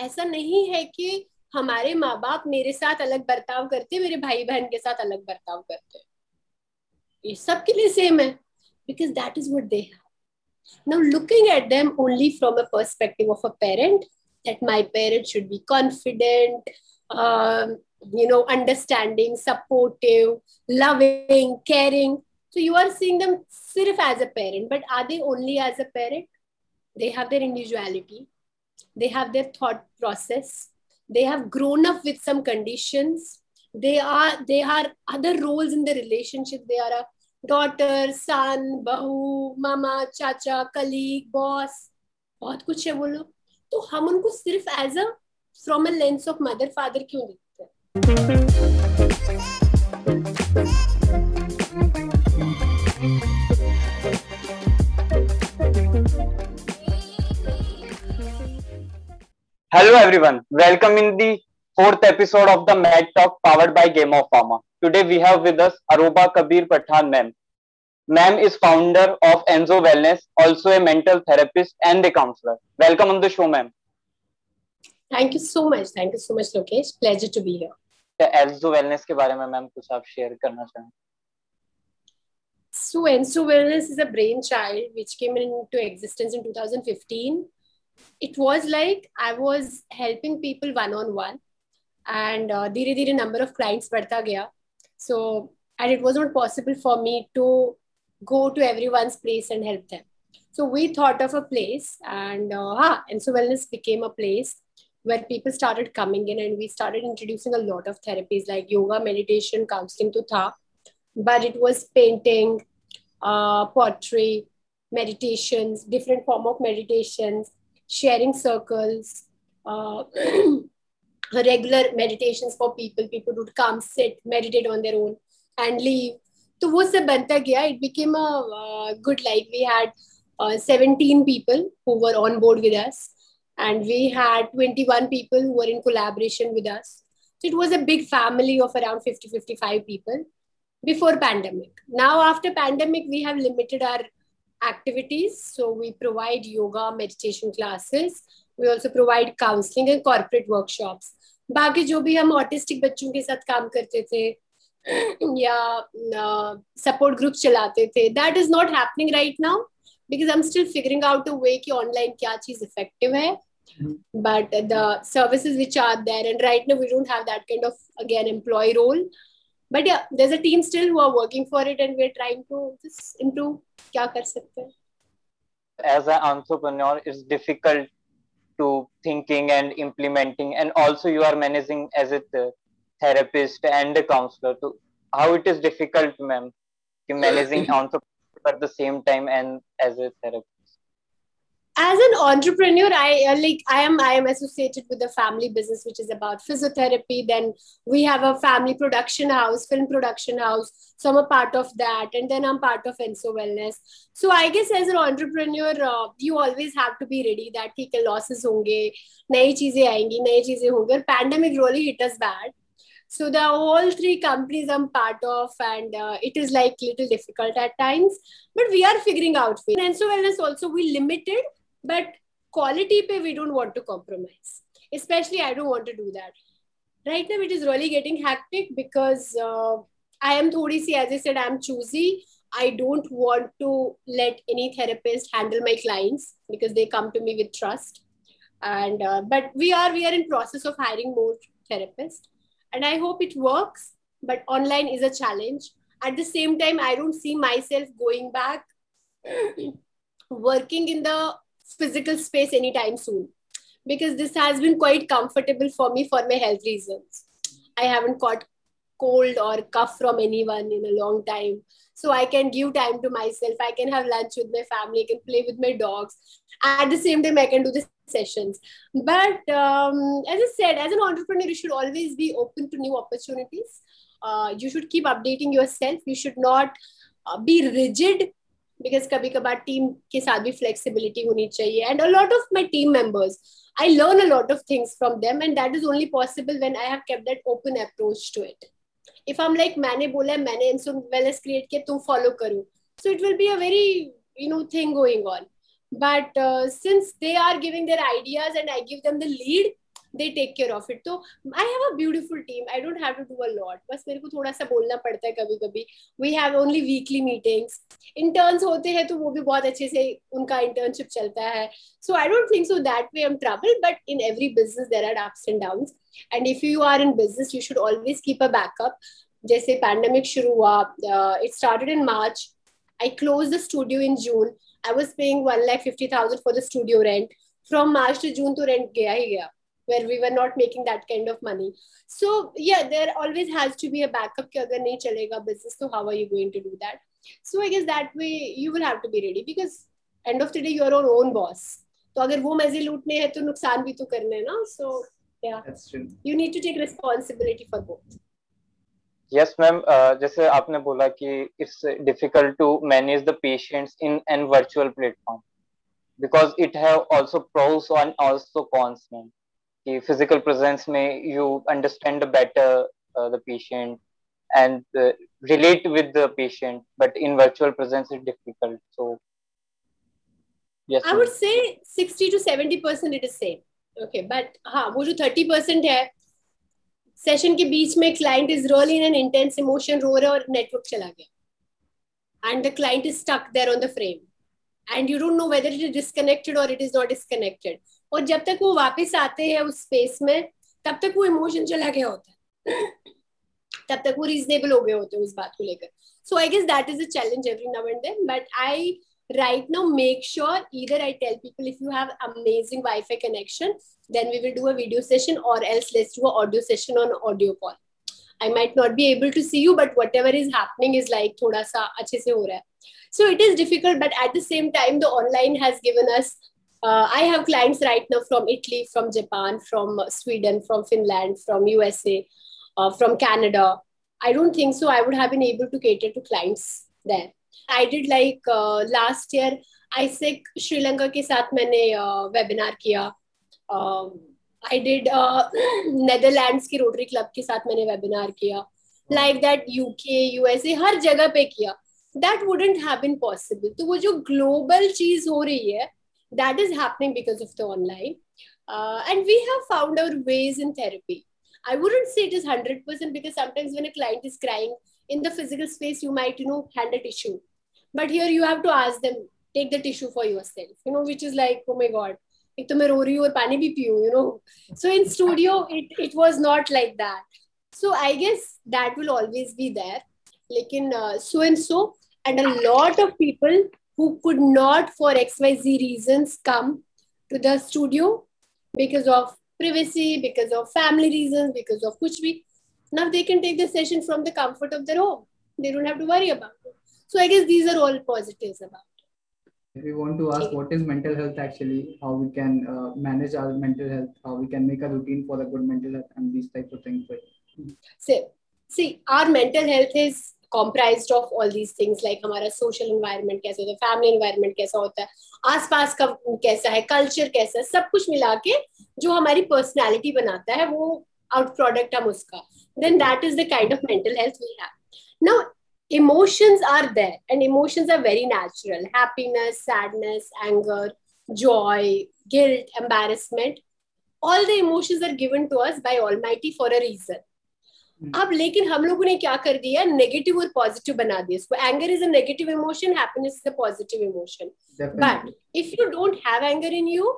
ऐसा नहीं है कि हमारे माँ बाप मेरे साथ अलग बर्ताव करते, मेरे भाई बहन के साथ अलग बर्ताव करते, ये सबके लिए सेम है, because that is what they have. Now looking at them only from a perspective of a parent, that my parent should be confident, understanding, supportive, loving, caring. So you are seeing them sirf as a parent, but are they only as a parent? They have their individuality. They have their thought process. They have grown up with some conditions. They are other roles in the relationship. They are a daughter, son, bahu, mama, chacha, colleague, boss. बहुत कुछ है वो लोग, तो हम उनको सिर्फ as a from a lens of mother father क्यों देखते हैं? Hello everyone, welcome in the fourth episode of the Mad Talk powered by Game of Pharma. Today we have with us Aruba Kabir Pathan ma'am. Ma'am is founder of Enso Wellness, also a mental therapist and a counselor. Welcome on the show, ma'am. Thank you so much. Thank you so much, Lokesh. Pleasure to be here. The Enso Wellness के बारे में ma'am कुछ आप share करना चाहें? So Enso Wellness is a brainchild which came into existence in 2015. It was like I was helping people one-on-one, and धीरे-धीरे number of clients बढ़ता गया. So and it was not possible for me to go to everyone's place and help them. So we thought of a place, and Enso Wellness became a place where people started coming in, and we started introducing a lot of therapies like yoga, meditation, counseling to tha, but it was painting, pottery, meditations, different form of meditations, sharing circles, regular meditations for people. People would come, sit, meditate on their own and leave. तो वो सब बनता गया. It became a good life. We had 17 people who were on board with us, and we had 21 people who were in collaboration with us. So it was a big family of around 50-55 people before pandemic. Now after pandemic, we have limited our activities. So we provide yoga, meditation classes. We also provide counseling and corporate workshops. बाकी जो भी हम autistic बच्चों के साथ काम करते थे या सपोर्ट ग्रुप चलाते थे, that is not happening right now because I am still figuring out a way कि ऑनलाइन क्या चीज इफेक्टिव है. But the services which are there, and right now we don't have that kind of again employee role. But yeah, there's a team still who are working for it, and we're trying to just improve. क्या कर सकते हैं? As an entrepreneur, it's difficult to thinking and implementing, and also you are managing as a therapist and a counselor. So how it is difficult, ma'am, to managing entrepreneur at the same time and as a therapist. As an entrepreneur, I am associated with a family business which is about physiotherapy. Then we have a family production house, film production house. So I'm a part of that, and then I'm part of Enso Wellness. So I guess as an entrepreneur, you always have to be ready that okay, losses होंगे, नई चीजें आएंगी, नई चीजें होंगी. Pandemic really hit us bad. So the all three companies I'm part of, and it is like little difficult at times, but we are figuring out. In Enso Wellness also we limited. But quality pe we don't want to compromise. Especially I don't want to do that. Right now it is really getting hectic because I am thodi si, as I said, I am choosy. I don't want to let any therapist handle my clients because they come to me with trust. And but we are in process of hiring more therapists, and I hope it works. But online is a challenge. At the same time, I don't see myself going back working in the physical space anytime soon because this has been quite comfortable for me for my health reasons. I haven't caught cold or cough from anyone in a long time, so I can give time to myself. I can have lunch with my family. I can play with my dogs. At the same time, I can do the sessions. But as I said, as an entrepreneur, you should always be open to new opportunities. You should keep updating yourself. You should not be rigid. Because कभी कभार team के साथ भी flexibility होनी चाहिए. And a lot of my team members, I learn a lot of things from them, and that is only possible when I have kept that open approach to it. If I'm like मैंने बोला मैंने Enso Wellness create किया, तुम follow करो, so it will be a very thing going on. But since they are giving their ideas and I give them the lead, they take care of it. So I have a beautiful team. I don't have to do a lot. बस मेरे को थोड़ा सा बोलना पड़ता है कभी कभी. We have only weekly meetings. Interns होते हैं तो वो भी बहुत अच्छे से उनका internship चलता है. So I don't think so that way I'm troubled. But in every business there are ups and downs. And if you are in business, you should always keep a backup. जैसे pandemic शुरू हुआ, it started in March. I closed the studio in June. I was paying 150,000 for the studio rent. From March to June to rent गया ही गया, where we were not making that kind of money. So yeah, there always has to be a backup कि अगर नहीं चलेगा business तो how are you going to do that? So I guess that way you will have to be ready because end of the day you are your own boss. तो अगर वो मजे लूटने हैं तो नुकसान भी तो करने हैं ना. So yeah, that's true. You need to take responsibility for both. Yes, ma'am. जैसे आपने बोला कि it's difficult to manage the patients in an virtual platform because it have also pros and also cons. में कि physical presence में you understand better the patient and relate with the patient, but in virtual presence it's difficult. So yes, I would say 60-70% it is same. Okay, but हाँ वो जो 30% है session के बीच में client is roll in an intense emotion, रो रहा है और नेटवर्क चला गया and the client is stuck there on the frame and you don't know whether it is disconnected और इट इज नॉट डिस्कनेक्टेड. और जब तक वो वापस आते हैं उस स्पेस में तब तक वो इमोशन चला गया होता है, तब तक वो रीजनेबल हो गए होते हैं उस बात को लेकर. So I guess that is a challenge every now and then. But I right now make sure either I tell people if you have amazing wifi connection then we will do a video session or else let's do an audio session on audio call. I might not be able to see you, but whatever is happening is like thoda sa अच्छे से हो रहा है. So it is difficult, but at the same time, the online has given us, I have clients right now from Italy, from Japan, from Sweden, from Finland, from USA, from Canada. I don't think so I would have been able to cater to clients there. I did like last year, ISEC Sri Lanka के साथ मैंने webinar किया. I did Netherlands की Rotary Club के साथ मैंने webinar किया, like that UK, USA हर जगह पे किया. That wouldn't have been possible. तो वो जो global चीज हो रही है that is happening because of the online. And we have found our ways in therapy. I wouldn't say it is 100% because sometimes when a client is crying in the physical space you might hand a tissue. But here you have to ask them take the tissue for yourself. Which is like oh my god. एक तो मैं रो रही हूँ और पानी भी पीऊँ So in studio it was not like that. So I guess that will always be there. लेकिन so and so and a lot of people who could not for XYZ reasons come to the studio because of privacy, because of family reasons, because of कुछ भी. Now they can take the session from the comfort of their home. They don't have to worry about it. So I guess these are all positives about it. We want to ask what is mental health actually, how we can manage our mental health, how we can make a routine for a good mental health and these types of things. See, our mental health is comprised of all these things like हमारा social environment कैसा होता है, family environment कैसा होता है, आसपास का कैसा है, culture कैसा है, सब कुछ मिला के जो हमारी personality बनाता है वो out product हम उसका. Then that is the kind of mental health we have. Now, emotions are there and emotions are very natural. Happiness, sadness, anger, joy, guilt, embarrassment. All the emotions are given to us by Almighty for a reason. अब लेकिन हम लोगों ने क्या कर दिया, negative और positive बना दिया इसको. Anger is a negative emotion, happiness is a positive emotion. Definitely. But if you don't have anger in you,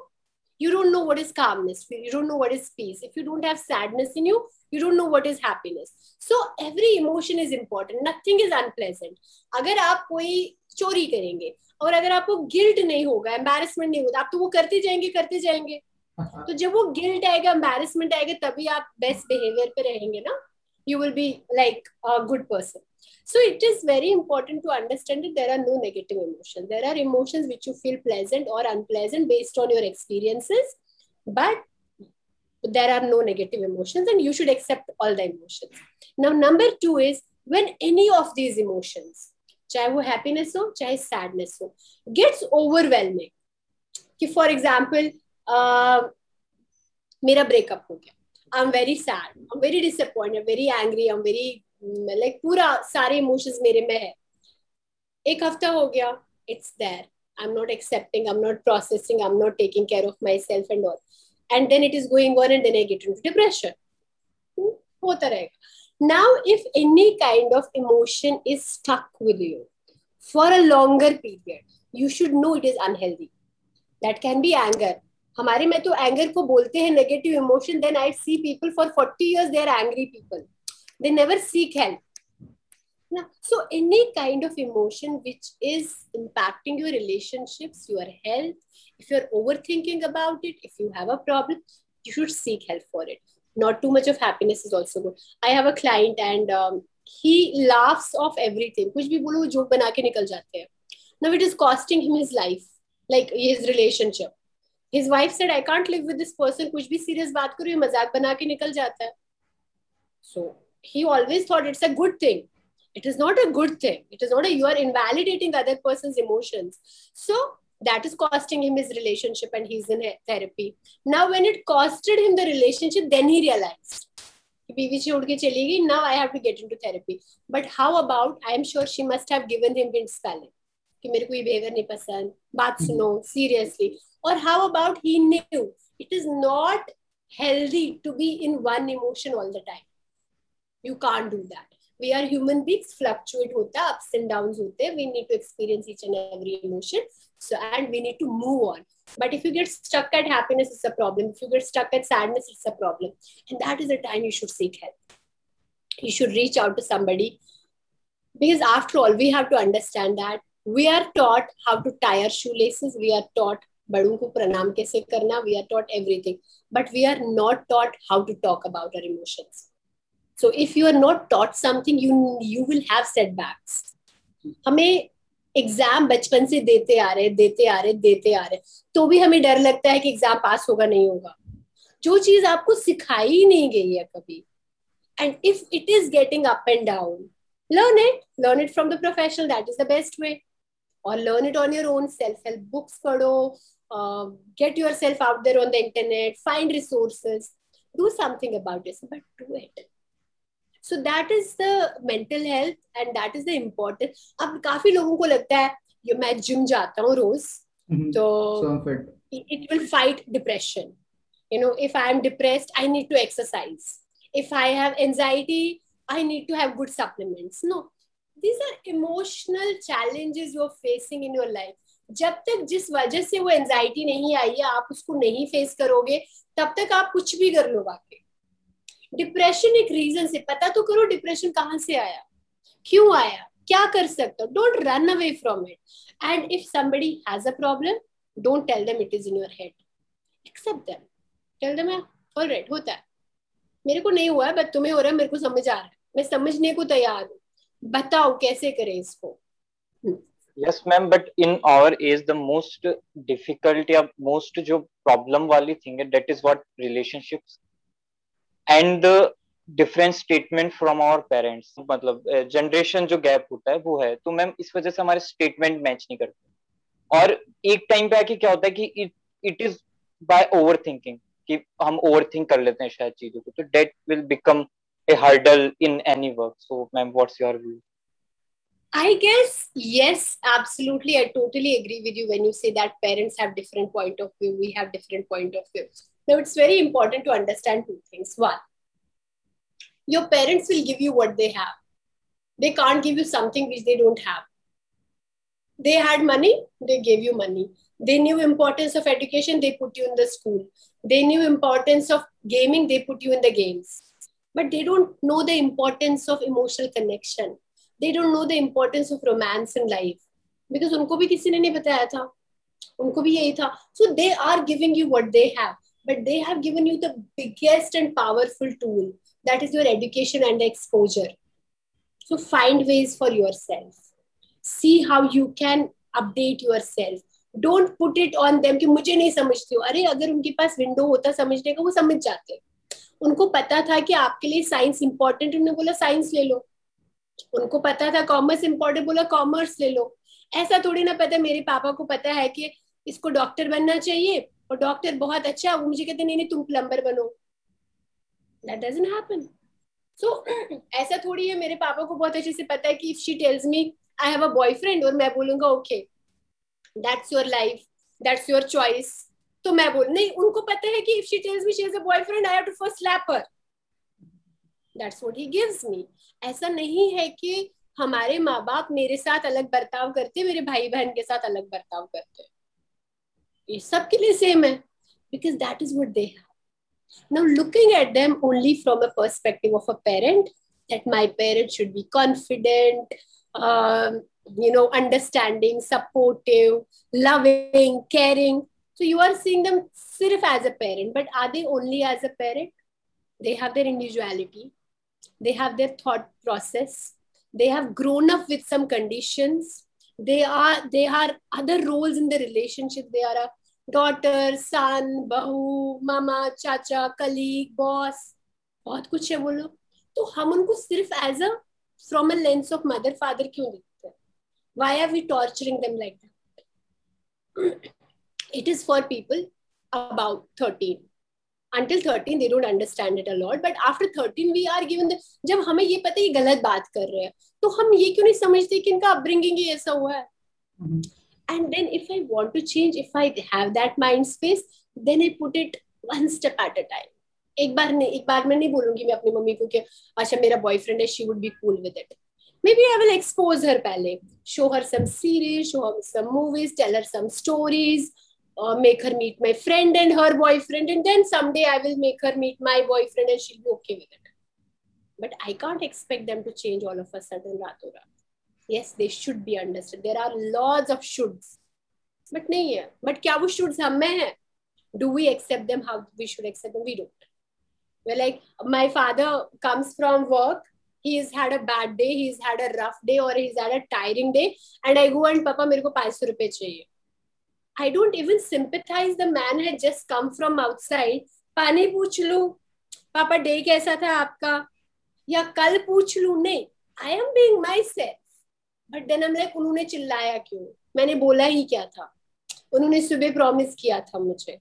you don't know what is calmness, you don't know what is peace. If you don't have sadness in you, you don't know what is happiness. So every emotion is important. Nothing is unpleasant. अगर आप कोई चोरी करेंगे और अगर आपको guilt नहीं होगा, एम्बैरेसमेंट नहीं होगा, आप तो वो करते जाएंगे. तो जब वो गिल्ट आएगा, एम्बैरेसमेंट आएगा, तभी आप बेस्ट बिहेवियर पे रहेंगे ना. You will be like a good person. So it is very important to understand that there are no negative emotions. There are emotions which you feel pleasant or unpleasant based on your experiences, but there are no negative emotions and you should accept all the emotions. Now, number two is when any of these emotions, चाहे वो happiness हो, चाहे sadness हो, gets overwhelming. कि for example, मेरा breakup हो गया. I'm very sad. I'm very disappointed. I'm very angry. I'm very like पूरा सारे emotions मेरे में है. एक हफ्ता हो गया. It's there. I'm not accepting. I'm not processing. I'm not taking care of myself and all. and then it is going on and then I get into depression. होता रहेगा. Now, if any kind of emotion is stuck with you for a longer period, you should know it is unhealthy. That can be anger. हमारे में तो anger को बोलते हैं negative emotion. Then I see people for 40 years, they are angry people. They never seek help. Now, so any kind of emotion which is impacting your relationships, your health, if you're overthinking about it, if you have a problem, you should seek help for it. Not too much of happiness is also good. I have a client and he laughs off everything. कुछ भी बोलो joke बना के निकल जाते हैं. Now it is costing him his life, like his relationship. His wife said, I can't live with this person. कुछ भी serious बात करो ये मजाक बना के निकल जाता है. So he always thought it's a good thing. It is not a good thing. It is not you are invalidating other person's emotions. So that is costing him his relationship and he's in therapy. Now when it costed him the relationship, then he realized, now I have to get into therapy. But how about, I am sure she must have given him wind spelling. Seriously. Or how about he knew it is not healthy to be in one emotion all the time. You can't do that. We are human beings, fluctuate hota, ups and downs hote. We need to experience each and every emotion. So, and we need to move on. But if you get stuck at happiness, it's a problem. If you get stuck at sadness, it's a problem. And that is the time you should seek help. You should reach out to somebody. Because after all, we have to understand that we are taught how to tie our shoelaces. We are taught badon ko pranam kaise karna. We are taught everything. But we are not taught how to talk about our emotions. So if you are not taught something, you will have setbacks. हमें exam बचपन से देते आ रहे, तो भी हमें डर लगता है कि एग्जाम पास होगा नहीं होगा. जो चीज आपको सिखाई नहीं गई है कभी. And if it is getting up and down, learn it from the professional. That is the best way. और learn it on your own. Self help books पढ़ो, get yourself out there on the internet, find resources, do something about this, but do it. So that is the mental health and that is the important. अब काफी लोगों को लगता है ये मैं gym जाता हूँ रोज तो it will fight depression. You know, if I am depressed, I need to exercise. If I have anxiety, I need to have good supplements. No, these are emotional challenges you are facing in your life. जब तक जिस वजह से वो anxiety नहीं आई है आप उसको नहीं face करोगे तब तक आप कुछ भी कर लो. बाकी डिप्रेशन एक रीजन से पता तो करो डिप्रेशन कहाँ से आया, क्यों आया, क्या कर सकते हो. Don't run away from it. And if somebody has a problem, don't tell them it is in your head. Accept them. Tell them alright, होता है, मेरे को नहीं हुआ है बट तुम्हें हो रहा है, मेरे को समझ आ रहा है, मैं समझने को तैयार हूँ, बताओ कैसे करें इसको. Yes ma'am, but in our age the most difficult या मोस्ट जो प्रॉब्लम वाली थिंग है that is what relationships and the different statement from our parents. मतलब जनरेशन जो गैप होता है वो है. तो मैम इस वजह से हमारे स्टेटमेंट मैच नहीं करते और एक टाइम पे आके क्या होता है कि इट इज बाय ओवरथिंकिंग कि हम ओवरथिंक कर लेते हैं शायद चीजों को. तो that will become a hurdle in any work. So ma'am what's your view? I guess, yes, absolutely. I totally agree with you when you say that parents have different point of view. We have different point of view. Now, it's very important to understand two things. One, your parents will give you what they have. They can't give you something which they don't have. They had money. They gave you money. They knew importance of education. They put you in the school. They knew importance of gaming. They put you in the games. But they don't know the importance of emotional connection. They don't know the importance of romance in life because उनको भी किसी ने नहीं बताया था, उनको भी यही था. So they are giving you what they have, but they have given you the biggest and powerful tool, that is your education and exposure. So find ways for yourself. See how you can update yourself. Don't put it on them कि मुझे नहीं समझती हो. अरे अगर उनके पास window होता समझने का वो समझ जाते. उनको पता था कि आपके लिए science important, उन्होंने बोला science ले लो. उनको पता था कॉमर्स इंपॉर्टेंट, बोला कॉमर्स ले लो. ऐसा थोड़ी ना पता मेरे पापा को पता है कि इसको डॉक्टर बनना चाहिए और डॉक्टर बहुत अच्छा, वो मुझे कहते नहीं तुम प्लम्बर बनो. That doesn't happen. सो ऐसा थोड़ी है, मेरे पापा को बहुत अच्छे से पता है कि if she tells me I have a boyfriend और मैं बोलूंगा okay that's your life, that's your choice, तो मैं बोल नहीं, उनको पता है कि if she tells me she has a boyfriend, I have to first slap her. That's what he gives me. ऐसा नहीं है कि हमारे माँ बाप मेरे साथ अलग बर्ताव करते, मेरे भाई बहन के साथ अलग बर्ताव करते, ये सब के लिए सेम है, because that is what they have. Now looking at them only from a perspective of a parent, that my parent should be confident, understanding, supportive, loving, caring. So you are seeing them sirf as a parent, but are they only as a parent? They have their individuality. They have their thought process. They have grown up with some conditions. They are other roles in the relationship. They are a daughter, son, bahu, mama, chacha, colleague, boss. बहुत कुछ है वो लोग. तो हम उनको सिर्फ as a from a lens of mother father क्यों देखते हैं? Why are we torturing them like that? It is for people about 13. Until 13 they don't understand it a lot, but after 13 we are given the, जब हमें ये पता है ये गलत बात कर रहे हैं तो हम ये क्यों नहीं समझते कि इनका upbringing ही ऐसा हुआ है. And then if I want to change, if I have that mind space, then I put it one step at a time. एक बार मैं नहीं बोलूंगी मैं अपनी मम्मी को कि अच्छा मेरा बॉयफ्रेंड है, she would be cool with it. Maybe I will expose her पहले, show her some series, show her some movies, tell her some stories. Make her meet my friend and her boyfriend, and then someday I will make her meet my boyfriend and she'll be okay with it. But I can't expect them to change all of a sudden rato-rat. Yes, they should be understood. There are lots of shoulds. But nahi hai. But kya wo shoulds hum mein hai? Do we accept them how we should accept them? We don't. We're like, my father comes from work, he's had a bad day, he's had a rough day or he's had a tiring day, and I go and papa mere ko 500 rupaye chahiye. I don't even sympathize. The man had just come from outside. पानी पूछ लू पापा day कैसा था आपका या कल पूछ लू. नहीं, I am being myself. But then I'm like, उन्होंने चिल्लाया क्यों, मैंने बोला ही क्या था, उन्होंने सुबह प्रॉमिस किया था मुझे.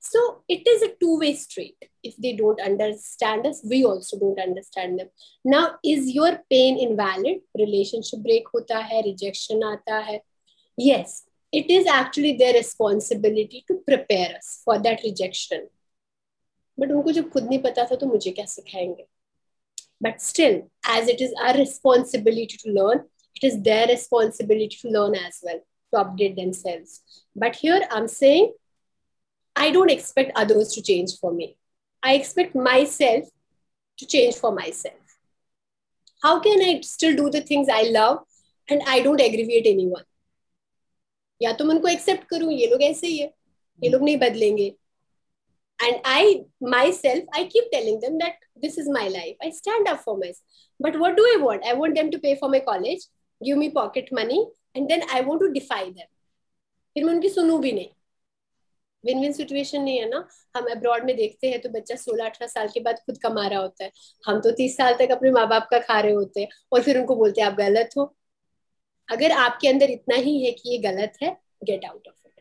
So it is a two-way street. If they don't understand us, we also don't understand them. Now, is your pain invalid? Relationship break होता है, rejection आता है. Yes. It is actually their responsibility to prepare us for that rejection. But उनको जब खुद नहीं पता था तो मुझे क्या सिखाएंगे? But still, as it is our responsibility to learn, it is their responsibility to learn as well, to update themselves. But here I'm saying, I don't expect others to change for me. I expect myself to change for myself. How can I still do the things I love and I don't aggravate anyone? या तो मैं उनको accept करूं ये लोग ऐसे ही है, ये लोग नहीं बदलेंगे. And I myself I keep telling them that this is my life, I stand up for myself. But what do I want them to pay for my college, give me pocket money, and then I want to defy them. फिर मैं उनकी सुनू भी नहीं. Win win situation नहीं है ना. हम अब्रॉड में देखते हैं तो बच्चा 16-18 साल के बाद खुद कमा रहा होता है, हम तो 30 साल तक अपने माँ बाप का खा रहे होते हैं और फिर उनको बोलते हैं आप गलत हो. अगर आपके अंदर इतना ही है कि ये गलत है, get out of it.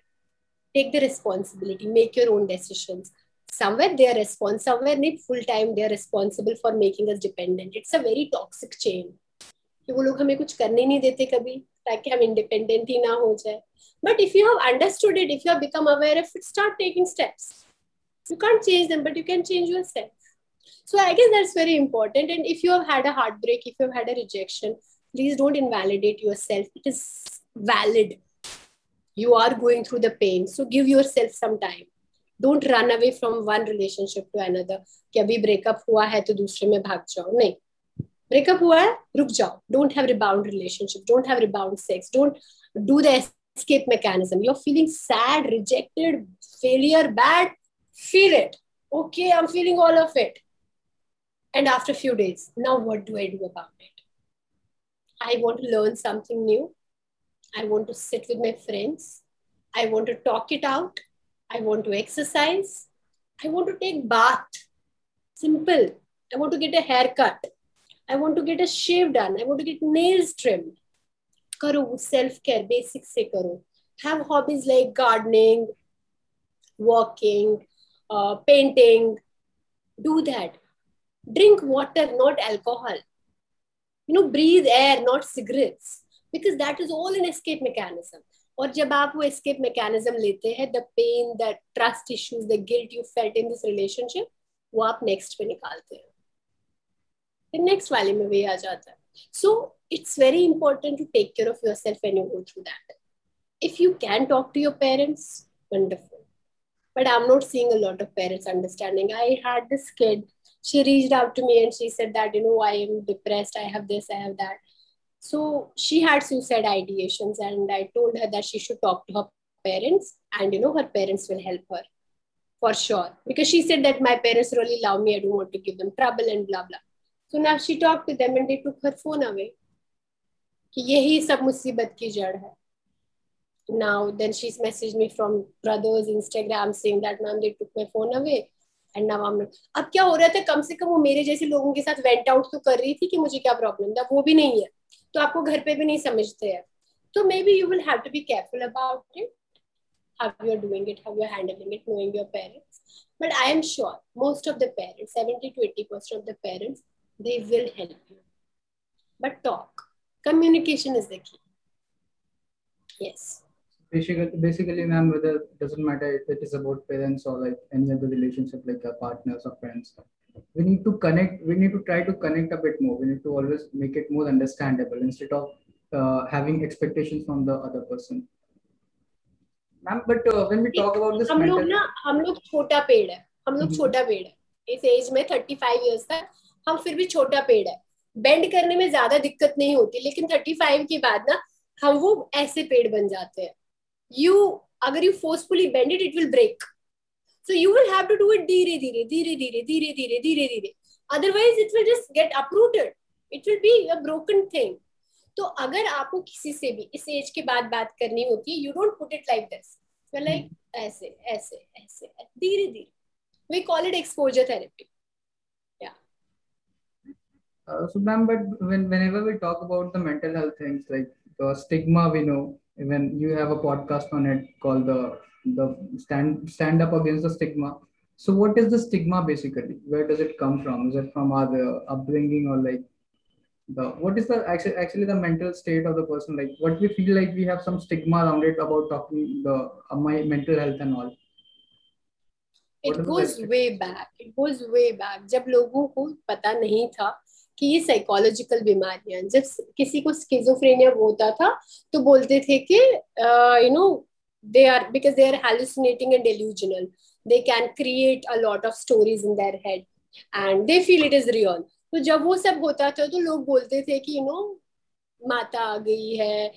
Take the responsibility, make your own decisions. Somewhere they are responsible, somewhere नहीं, full time they are responsible for making us dependent. It's a very toxic chain कि वो लोग हमें कुछ करने नहीं देते कभी ताकि हम इंडिपेंडेंट ही ना हो जाए. But if you have understood it, if you have become aware of it, start taking steps. You can't change them but you can change yourself. So I guess that's very important. And if you have had a heart break, if you have had a rejection, please don't invalidate yourself. It is valid. You are going through the pain. So give yourself some time. Don't run away from one relationship to another. कि अभी breakup हुआ है तो दूसरे में भाग जाओ. नहीं. Breakup हुआ है, रुक जाओ. Don't have rebound relationship. Don't have rebound sex. Don't do the escape mechanism. You're feeling sad, rejected, failure, bad. Feel it. Okay, I'm feeling all of it. And after a few days, now what do I do about it? I want to learn something new. I want to sit with my friends. I want to talk it out. I want to exercise. I want to take bath. Simple. I want to get a haircut. I want to get a shave done. I want to get nails trimmed. Karo self-care, basic se karo. Have hobbies like gardening, walking, painting. Do that. Drink water, not alcohol. Breathe air, not cigarettes, because that is all an escape mechanism. और जब आप वो escape mechanism लेते हैं, the pain, the trust issues, the guilt you felt in this relationship, वो आप next पे निकालते हैं, फिर नेक्स्ट वाले में वही आ जाता है. So it's very important to take care of yourself when you go through that. If you can talk to your parents, wonderful, but I'm not seeing a lot of parents understanding. I had this kid, she reached out to me and she said that, you know, I am depressed, I have this, I have that. So she had suicide ideations and I told her that she should talk to her parents and, you know, her parents will help her for sure. Because she said that my parents really love me, I don't want to give them trouble and blah, blah. So now she talked to them and they took her phone away. कि यही सब मुसीबत की जड़ है. Now, then she's messaged me from brothers, Instagram, saying that, ma'am, they took my phone away. And now I'm not. अब क्या हो रहा था, कम से कम वो मेरे जैसे लोगों के साथ वेंट आउट तो कर रही थी कि मुझे क्या प्रॉब्लम था, वो भी नहीं है, तो आपको घर पे भी नहीं समझते हैं. तो maybe you will have to be careful about it, how you are doing it, how you are handling it, knowing your parents. But I am sure most of the parents, 70-80% of the parents, they will help you. But talk, communication is the key. Yes. Basically, ma'am, whether it doesn't matter if it is about parents or like any other relationship, like our partners or friends, we need to connect. We need to try to connect a bit more. We need to always make it more understandable instead of having expectations from the other person. Ma'am, but when we talk about this, हम लोग छोटा पेड़ है. हम लोग छोटा पेड़ है. इस एज में 35 years तक हम फिर भी छोटा पेड़ है. बेंड करने में ज्यादा दिक्कत नहीं होती, लेकिन 35 के बाद ना हम वो ऐसे पेड़ बन जाते हैं. You, अगर you forcefully bend it, it will break. So you will have to do it धीरे धीरे. Otherwise, it will just get uprooted. It will be a broken thing. तो अगर आपको किसी से भी इस एज के बाद बात करनी होती है, you don't put it like this. Well, like ऐसे ऐसे ऐसे धीरे धीरे. We call it exposure therapy. Yeah. So ma'am, but whenever we talk about the mental health things, like the stigma we know. When you have a podcast on it called the stand up against the stigma. So what is the stigma basically? Where does it come from? Is it from our upbringing or like what is the actually the mental state of the person? Like what we feel like we have some stigma around it about talking my mental health and all. It goes way back. जब लोगों को पता नहीं था कि ये psychological बीमारियां, जब किसी को स्किजोफ्रेनिया होता था तो बोलते थे कि you know they are because they are hallucinating and delusional, they can create a lot of stories in their head and they feel it is real. तो जब वो सब होता था तो लोग बोलते थे कि यू नो माता आ गई है,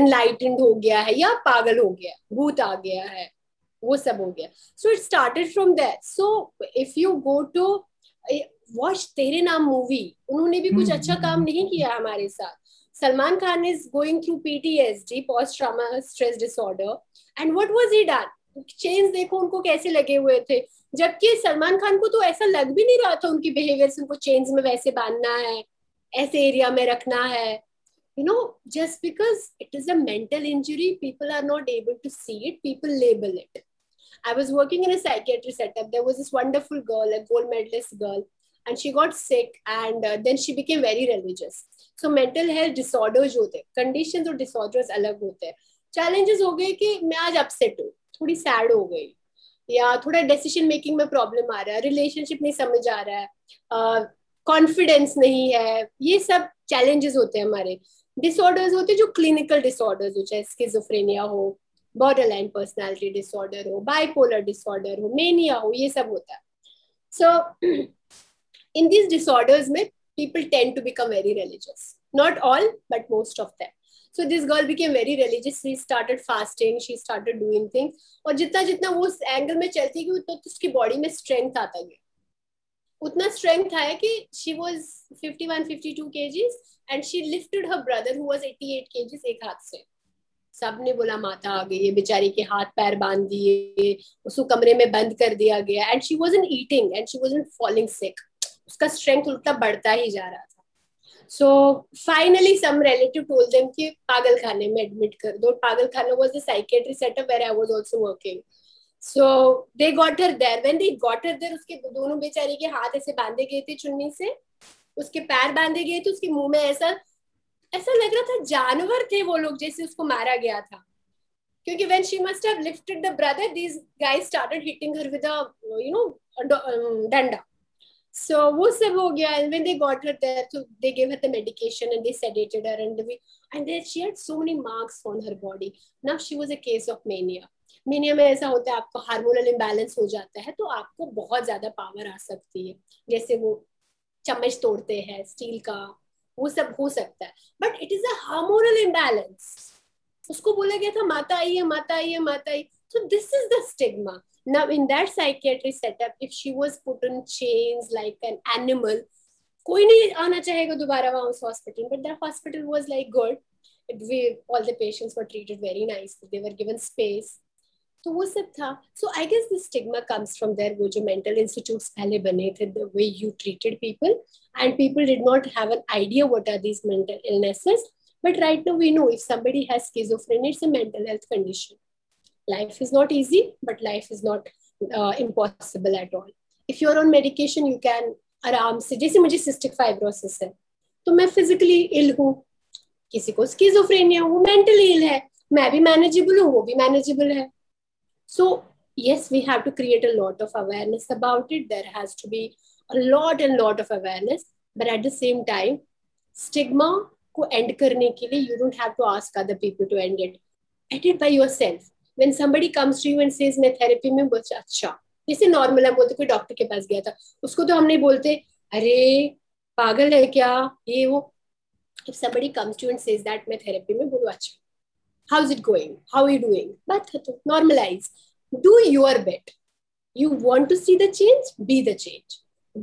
एनलाइटेंड हो गया है, या पागल हो गया, भूत आ गया है, वो सब हो गया. So it started from that. So if you go to watch Tere Naam movie, उन्होंने भी कुछ अच्छा काम नहीं किया हमारे साथ. Salman Khan is going through PTSD, post trauma stress disorder, and what was he done. Change देखो उनको कैसे लगे हुए थे, जबकि सलमान खान को तो ऐसा लग भी नहीं रहा था उनकी बिहेवियर से उनको चेंज में वैसे बांधना है, ऐसे एरिया में रखना है. You know just because it is a mental injury, people are not able to see it, people label it. I was working in a psychiatry setup. There was this wonderful girl, a gold medalist girl, and she got sick and then she became very religious. So mental health disorders होते हैं, conditions और disorders अलग होते हैं. Challenges हो गए कि मैं आज upset हूँ, थोड़ी sad हो गई, या थोड़ा decision making में problem आ रहा है, relationship नहीं समझ आ रहा है, confidence नहीं है, ये सब challenges होते हैं हमारे. Disorders होते हैं जो clinical disorders हो, चाहे schizophrenia हो, borderline personality disorder हो, bipolar disorder हो, mania हो, ये सब होता है. So in these disorders में people tend to become very religious. Not all, but most of them. So this girl became very religious. She started fasting. She started doing things. और जितना वो उस angle में चलती गई उतना उसकी body में strength आता गया. उतना strength आया कि she was 51-52 kgs and she lifted her brother who was 88 kgs एक हाथ से. सबने बोला माता आ गई है बेचारी के, हाथ पैर बांध दिए, उसको कमरे में बंद कर दिया गया. And she wasn't eating and she wasn't falling sick. उसका स्ट्रेंथ उल्टा बढ़ता ही जा रहा था. So finally some relative told them कि पागल खाने में एडमिट कर दो. पागल खाना was the psychiatry setup where I was also working. So they got her there. When they got her there, उसके दोनों बेचारी के हाथ ऐसे बांधे गए थे चुन्नी से, उसके पैर बांधे गए थे, उसके मुंह में ऐसा लग रहा था जानवर थे वो लोग, जैसे उसको मारा गया था. Because when she must have lifted the brother, these guys started hitting her with a, danda. So वो सब हो गया, and when they got her there, so they gave her the medication and they sedated her, and then she had so many marks on her body. Now she was a case of mania. Mania में ऐसा होता है, आपको hormonal imbalance हो जाता है, तो आपको बहुत ज्यादा पावर आ सकती है, जैसे वो चम्मच तोड़ते हैं स्टील का, वो सब हो सकता है. But it is a hormonal imbalance. उसको बोला गया था माता आई है, माता आई है, माता आई. So this is the stigma. Now in that psychiatry setup, if she was put on chains like an animal, कोई नहीं आना चाहेगा दोबारा वहाँ उस hospital. But that hospital was like good. All the patients were treated very nicely. They were given space. तो वो सब था. So I guess the stigma comes from there. वो जो mental institutes पहले बने थे, the way you treated people, and people did not have an idea what are these mental illnesses. But right now we know if somebody has schizophrenia, it's a mental health condition. Life is not easy, but life is not impossible at all. If you're on medication, you can आराम से, जैसे मुझे cystic fibrosis है, तो मैं physically ill हूँ, किसी को schizophrenia, वो mentally ill है, मैं भी manageable हूँ, वो भी manageable है. So yes, we have to create a lot of awareness about it. There has to be a lot and lot of awareness. But at the same time, stigma को end करने के लिए you don't have to ask other people to end it. End it by yourself. When somebody comes to you and says मैं therapy में बहुत अच्छा, जैसे normal है, बोलते कोई डॉक्टर के पास गया था, उसको तो हम नहीं बोलते अरे पागल है क्या ये वो. If somebody comes to you and says that मैं therapy में, बोलो अच्छा, how's it going, how are you doing, बात है तो normalize. Do your bit. You want to see the change, be the change.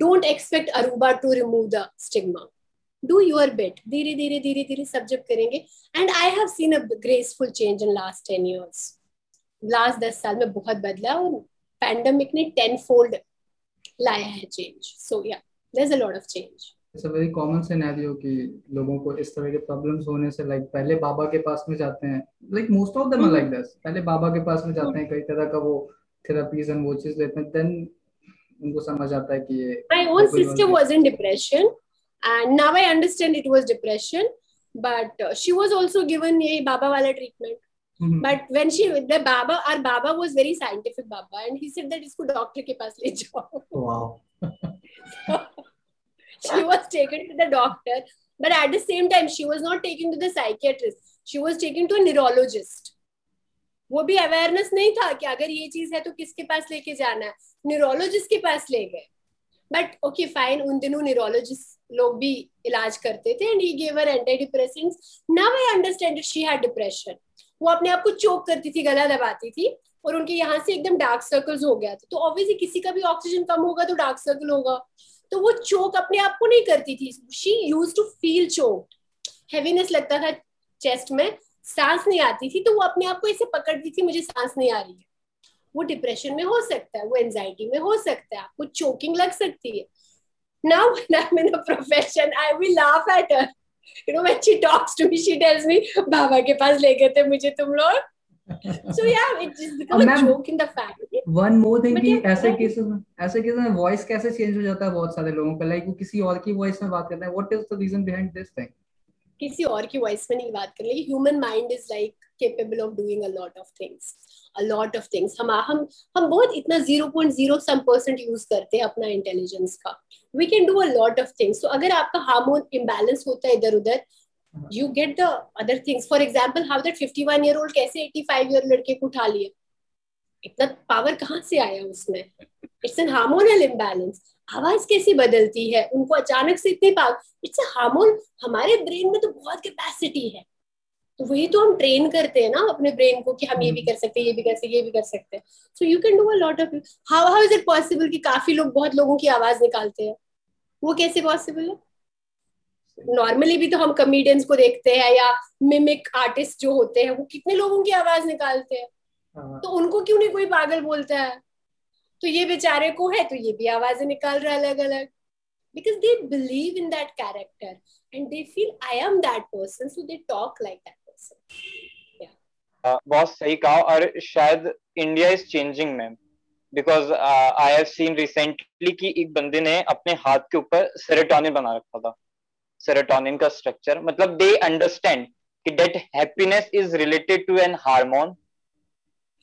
Don't expect Aruba to remove the stigma. Do your bit. धीरे धीरे धीरे धीरे सब जब करेंगे. And I have seen a graceful change in last 10 years. Last 10 साल में बहुत बदला और pandemic ने 10-fold लाया है change. So yeah, there's a lot of change. It's a very common scenario कि लोगों को इस तरह के problems होने से like पहले बाबा के पास में जाते हैं. Like most of them are like this. पहले बाबा के पास में जाते हैं, कई तरह का वो therapies and वो चीज लेते हैं. Then उनको समझ आता है कि ये. My own sister was in depression. And now I understand it was depression, but she was also given a Baba wala treatment. Mm-hmm. But when our Baba was very scientific Baba, and he said that isko doctor ke paas le jao. Wow. So, she was taken to the doctor, but at the same time, she was not taken to the psychiatrist. She was taken to a neurologist. वो भी awareness नहीं था कि अगर ये चीज है तो किसके पास लेके जाना है. Neurologist के पास ले गए. But okay, fine. उन दिनों neurologist लोग भी इलाज करते थे, and he gave her antidepressants. Now I understand that she had depression. वो अपने आप को choke करती थी, गला दबाती थी, और उनके यहाँ से एकदम dark circles हो गया था. तो obviously किसी का भी oxygen कम होगा तो dark circle होगा. तो वो choke अपने आप को नहीं करती थी. She used to feel choked. Heaviness लगता था chest में, सांस नहीं आती थी, तो वो अपने आप को ऐसे पकड़ती थी, मुझे सांस नहीं आ रही है. वो डिप्रेशन में हो सकता है, वो एंजाइटी में हो सकता है, आपको चोकिंग लग सकती है. Now when I'm in a profession, I will laugh at her. You know, when she talks to me, she tells me, "बाबा के पास ले गए थे मुझे तुम लोग." So yeah, it just becomes a joke in the family. One more thing कि ऐसे cases में वॉइस कैसे चेंज हो जाता है बहुत सारे लोगों का, लाइक वो किसी और की वॉइस में बात करते हैं. What is the reason behind this thing? किसी और की वॉइस में नहीं बात कर लेगी. Human mind is like capable of doing a lot of things. हम बहुत इतना 0.07% यूज करते हैं अपना इंटेलिजेंस का. We can do a lot of things. तो अगर आपका हार्मोन इम्बैलेंस होता है इधर उधर, you get the other things. For example, how that 51-year-old कैसे 85-year-old लड़के को उठा लिया, इतना पावर कहाँ से आया उसमें. It's an hormonal imbalance. आवाज कैसे बदलती है उनको अचानक से इतने पावर. It's a hormone. हमारे ब्रेन में तो बहुत कैपेसिटी है, तो वही तो हम ट्रेन करते हैं ना अपने ब्रेन को कि हम ये भी कर सकते हैं, ये भी कर सकते हैं. So you can do a lot of. How is it possible कि काफी लोग बहुत लोगों की आवाज निकालते हैं? वो कैसे पॉसिबल है? नॉर्मली भी तो हम कॉमेडियंस को देखते हैं या मिमिक आर्टिस्ट जो होते हैं, वो कितने लोगों की आवाज निकालते हैं, तो उनको क्यों नहीं कोई पागल बोलता है? तो ये बेचारे को है तो ये भी आवाजें निकाल रहा है अलग अलग. Because they believe in that character and they feel I am that person, so they talk like that person. Yeah. बहुत सही कहा. और शायद India is changing, ma'am, because I have seen recently कि एक बंदे ने अपने हाथ के ऊपर सेरोटोनिन बना रखा था. सेरोटोनिन का स्ट्रक्चर, मतलब they understand कि that happiness is related to an hormone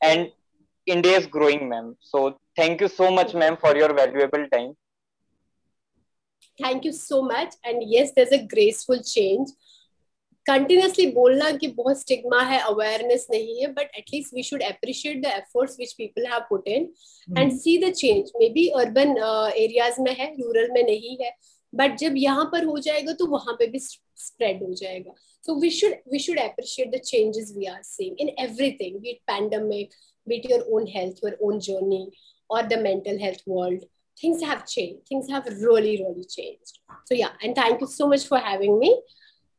and India is growing, ma'am. So thank you so much, ma'am, for your valuable time. Thank you so much. And yes, there's a graceful change. Continuously बोलना कि बहुत stigma है, awareness नहीं है, but at least we should appreciate the efforts which people have put in and see the change. Maybe urban areas में है, rural में नहीं है, but जब यहाँ पर हो जाएगा तो वहाँ पे भी spread हो जाएगा. So we should appreciate the changes we are seeing in everything, be it pandemic, be it your own health, your own journey, or the mental health world. Things have changed. Things have really, really changed. So yeah, and thank you so much for having me.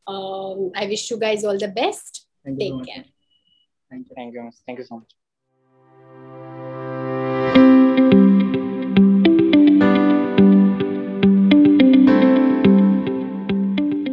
I wish you guys all the best. Thank you. Take care. Thank you. Thank you so much.